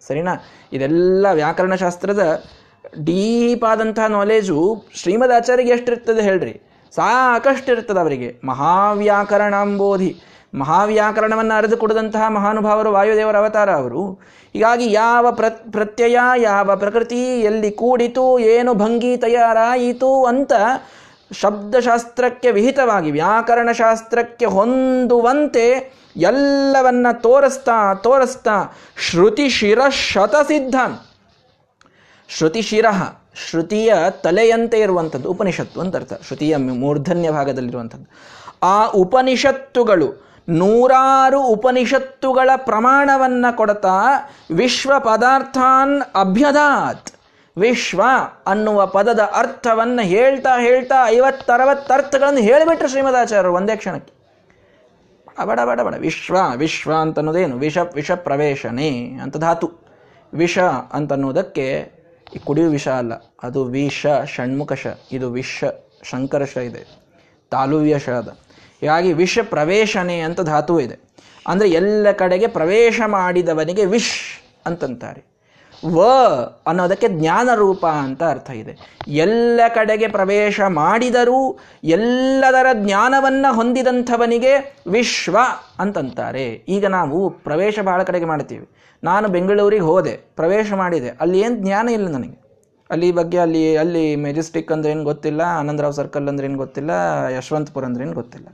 ಸರಿನಾ? ಇದೆಲ್ಲ ವ್ಯಾಕರಣಶಾಸ್ತ್ರದ ಡೀಪ್ ಆದಂತಹ ನಾಲೆಜು ಶ್ರೀಮದ್ ಆಚಾರ್ಯರಿಗೆ ಎಷ್ಟಿರ್ತದೆ ಹೇಳ್ರಿ? ಸಾಕಷ್ಟು ಇರ್ತದೆ ಅವರಿಗೆ. ಮಹಾವ್ಯಾಕರಣ ಅಂಬೋಧಿ, ಮಹಾವ್ಯಾಕರಣವನ್ನು ಅರಿದು ಕುಡಿದಂತಹ ಮಹಾನುಭಾವರು, ವಾಯುದೇವರ ಅವತಾರ ಅವರು. ಹೀಗಾಗಿ ಯಾವ ಪ್ರ ಪ್ರತ್ಯಯ ಯಾವ ಪ್ರಕೃತಿ ಎಲ್ಲಿ ಕೂಡಿತು, ಏನು ಭಂಗಿ ತಯಾರಾಯಿತು ಅಂತ ಶಬ್ದಶಾಸ್ತ್ರಕ್ಕೆ ವಿಹಿತವಾಗಿ ವ್ಯಾಕರಣಶಾಸ್ತ್ರಕ್ಕೆ ಹೊಂದುವಂತೆ ಎಲ್ಲವನ್ನ ತೋರಿಸ್ತಾ ತೋರಿಸ್ತಾ ಶ್ರುತಿ ಶಿರ ಶತಸಿದ್ಧಾನ್. ಶ್ರುತಿ ಶಿರ ಶ್ರುತಿಯ ತಲೆಯಂತೆ ಇರುವಂಥದ್ದು ಉಪನಿಷತ್ತು ಅಂತ ಅರ್ಥ, ಶ್ರುತಿಯ ಮೂರ್ಧನ್ಯ ಭಾಗದಲ್ಲಿರುವಂಥದ್ದು. ಆ ಉಪನಿಷತ್ತುಗಳು, ನೂರಾರು ಉಪನಿಷತ್ತುಗಳ ಪ್ರಮಾಣವನ್ನು ಕೊಡ್ತಾ ವಿಶ್ವ ಪದಾರ್ಥಾನ್ ಅಭ್ಯದಾತ್, ವಿಶ್ವ ಅನ್ನುವ ಪದದ ಅರ್ಥವನ್ನು ಹೇಳ್ತಾ ಹೇಳ್ತಾ ಐವತ್ತರವತ್ತು ಅರ್ಥಗಳನ್ನು ಹೇಳಿಬಿಟ್ರು ಶ್ರೀಮದಾಚಾರ್ಯರು ಒಂದೇ ಕ್ಷಣಕ್ಕೆ. ಬಡ ಬಡ ಬಡ ವಿಶ್ವ ವಿಶ್ವ ಅಂತನ್ನೋದೇನು? ವಿಷ ವಿಷ ಪ್ರವೇಶನೇ ಅಂತ ಧಾತು. ವಿಷ ಅಂತನ್ನೋದಕ್ಕೆ ಈ ಕುಡಿಯು ವಿಷ ಅಲ್ಲ, ಅದು ವಿಷ ಷಣ್ಮುಖಶ, ಇದು ವಿಷ ಶಂಕರಶ ಇದೆ, ತಾಲುವ್ಯ ಶ ಅದ. ಹೀಗಾಗಿ ವಿಷ ಪ್ರವೇಶನೇ ಅಂತ ಧಾತು ಇದೆ. ಅಂದರೆ ಎಲ್ಲ ಕಡೆಗೆ ಪ್ರವೇಶ ಮಾಡಿದವನಿಗೆ ವಿಶ್ ಅಂತಂತಾರೆ. ವ ಅನ್ನೋದಕ್ಕೆ ಜ್ಞಾನರೂಪ ಅಂತ ಅರ್ಥ ಇದೆ. ಎಲ್ಲ ಕಡೆಗೆ ಪ್ರವೇಶ ಮಾಡಿದರೂ ಎಲ್ಲದರ ಜ್ಞಾನವನ್ನು ಹೊಂದಿದಂಥವನಿಗೆ ವಿಶ್ವ ಅಂತಂತಾರೆ. ಈಗ ನಾವು ಪ್ರವೇಶ ಬಹಳ ಕಡೆಗೆ ಮಾಡ್ತೀವಿ. ನಾನು ಬೆಂಗಳೂರಿಗೆ ಹೋದೆ, ಪ್ರವೇಶ ಮಾಡಿದೆ, ಅಲ್ಲಿ ಏನು ಜ್ಞಾನ ಇಲ್ಲ ನನಗೆ, ಅಲ್ಲಿ ಬಗ್ಗೆ ಅಲ್ಲಿ ಅಲ್ಲಿ ಮೆಜೆಸ್ಟಿಕ್ ಅಂದರೆ ಏನು ಗೊತ್ತಿಲ್ಲ, ಆನಂದರಾವ್ ಸರ್ಕಲ್ ಅಂದ್ರೆ ಏನು ಗೊತ್ತಿಲ್ಲ, ಯಶವಂತಪುರ ಅಂದ್ರೆ ಏನು ಗೊತ್ತಿಲ್ಲ,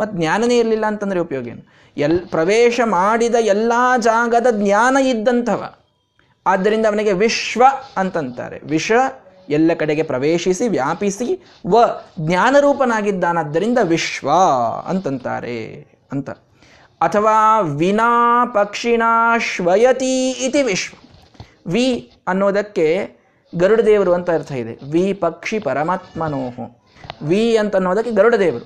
ಮತ್ತು ಜ್ಞಾನನೇ ಇರಲಿಲ್ಲ ಅಂತಂದರೆ ಉಪಯೋಗ ಏನು? ಎಲ್ ಪ್ರವೇಶ ಮಾಡಿದ ಎಲ್ಲ ಜಾಗದ ಜ್ಞಾನ ಇದ್ದಂಥವ, ಆದ್ದರಿಂದ ಅವನಿಗೆ ವಿಶ್ವ ಅಂತಂತಾರೆ. ವಿಷ ಎಲ್ಲ ಕಡೆಗೆ ಪ್ರವೇಶಿಸಿ ವ್ಯಾಪಿಸಿ ವ ಜ್ಞಾನರೂಪನಾಗಿದ್ದಾನಾದ್ದರಿಂದ ವಿಶ್ವ ಅಂತಂತಾರೆ ಅಂತ. ಅಥವಾ ವಿನಾ ಪಕ್ಷಿಣಾ ಶ್ವಯತಿ ಇತಿ ವಿಶ್ವ. ವಿ ಅನ್ನೋದಕ್ಕೆ ಗರುಡ ದೇವರು ಅಂತ ಅರ್ಥ ಇದೆ. ವಿ ಪಕ್ಷಿ ಪರಮಾತ್ಮನೋಹು, ವಿ ಅಂತನ್ನೋದಕ್ಕೆ ಗರುಡ ದೇವರು,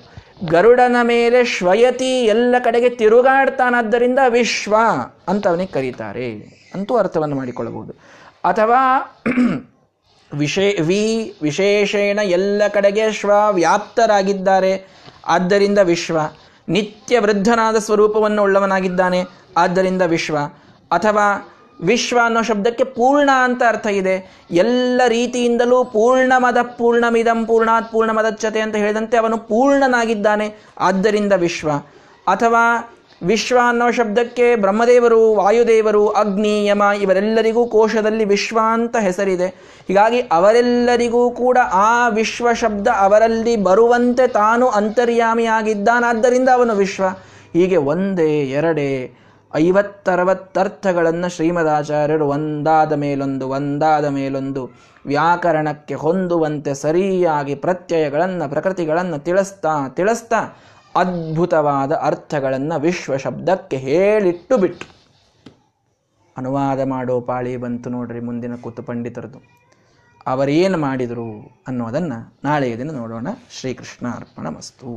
ಗರುಡನ ಮೇಲೆ ಶ್ವಯತಿ ಎಲ್ಲ ಕಡೆಗೆ ತಿರುಗಾಡ್ತಾನಾದ್ದರಿಂದ ವಿಶ್ವ ಅಂತ ಅವನಿಗೆ ಕರೀತಾರೆ ಅಂತೂ ಅರ್ಥವನ್ನು ಮಾಡಿಕೊಳ್ಳಬಹುದು. ಅಥವಾ ವಿಶೇ ವಿ ವಿಶೇಷೇಣ ಎಲ್ಲ ಕಡೆಗೆ ಶ್ವ ವ್ಯಾಪ್ತರಾಗಿದ್ದಾರೆ ಆದ್ದರಿಂದ ವಿಶ್ವ, ನಿತ್ಯ ವೃದ್ಧನಾದ ಸ್ವರೂಪವನ್ನು ಉಳ್ಳವನಾಗಿದ್ದಾನೆ ಆದ್ದರಿಂದ ವಿಶ್ವ. ಅಥವಾ ವಿಶ್ವ ಅನ್ನೋ ಶಬ್ದಕ್ಕೆ ಪೂರ್ಣ ಅಂತ ಅರ್ಥ ಇದೆ. ಎಲ್ಲ ರೀತಿಯಿಂದಲೂ ಪೂರ್ಣಮದ ಪೂರ್ಣಮಿದಂ ಪೂರ್ಣಾತ್ ಪೂರ್ಣಮದಚ್ಯತೆ ಅಂತ ಹೇಳಿದಂತೆ ಅವನು ಪೂರ್ಣನಾಗಿದ್ದಾನೆ ಆದ್ದರಿಂದ ವಿಶ್ವ. ಅಥವಾ ವಿಶ್ವ ಅನ್ನೋ ಶಬ್ದಕ್ಕೆ ಬ್ರಹ್ಮದೇವರು, ವಾಯುದೇವರು, ಅಗ್ನಿ, ಯಮ ಇವರೆಲ್ಲರಿಗೂ ಕೋಶದಲ್ಲಿ ವಿಶ್ವ ಅಂತ ಹೆಸರಿದೆ. ಹೀಗಾಗಿ ಅವರೆಲ್ಲರಿಗೂ ಕೂಡ ಆ ವಿಶ್ವ ಶಬ್ದ ಅವರಲ್ಲಿ ಬರುವಂತೆ ತಾನು ಅಂತರ್ಯಾಮಿಯಾಗಿದ್ದಾನಾದ್ದರಿಂದ ಅವನು ವಿಶ್ವ. ಹೀಗೆ ಒಂದೇ ಎರಡೇ ಐವತ್ತರವತ್ತರ್ಥಗಳನ್ನು ಶ್ರೀಮದಾಚಾರ್ಯರು ಒಂದಾದ ಮೇಲೊಂದು ಒಂದಾದ ಮೇಲೊಂದು ವ್ಯಾಕರಣಕ್ಕೆ ಹೊಂದುವಂತೆ ಸರಿಯಾಗಿ ಪ್ರತ್ಯಯಗಳನ್ನು ಪ್ರಕೃತಿಗಳನ್ನು ತಿಳಿಸ್ತಾ ತಿಳಿಸ್ತಾ ಅದ್ಭುತವಾದ ಅರ್ಥಗಳನ್ನು ವಿಶ್ವ ಶಬ್ದಕ್ಕೆ ಹೇಳಿಟ್ಟು ಬಿಟ್ಟು ಅನುವಾದ ಮಾಡೋ ಪಾಳಿ ಬಂತು ನೋಡ್ರಿ ಮುಂದಿನ ಕೂತು ಪಂಡಿತರದು. ಅವರೇನು ಮಾಡಿದರು ಅನ್ನೋದನ್ನು ನಾಳೆಯ ದಿನ ನೋಡೋಣ. ಶ್ರೀಕೃಷ್ಣ ಅರ್ಪಣ ಮಸ್ತು.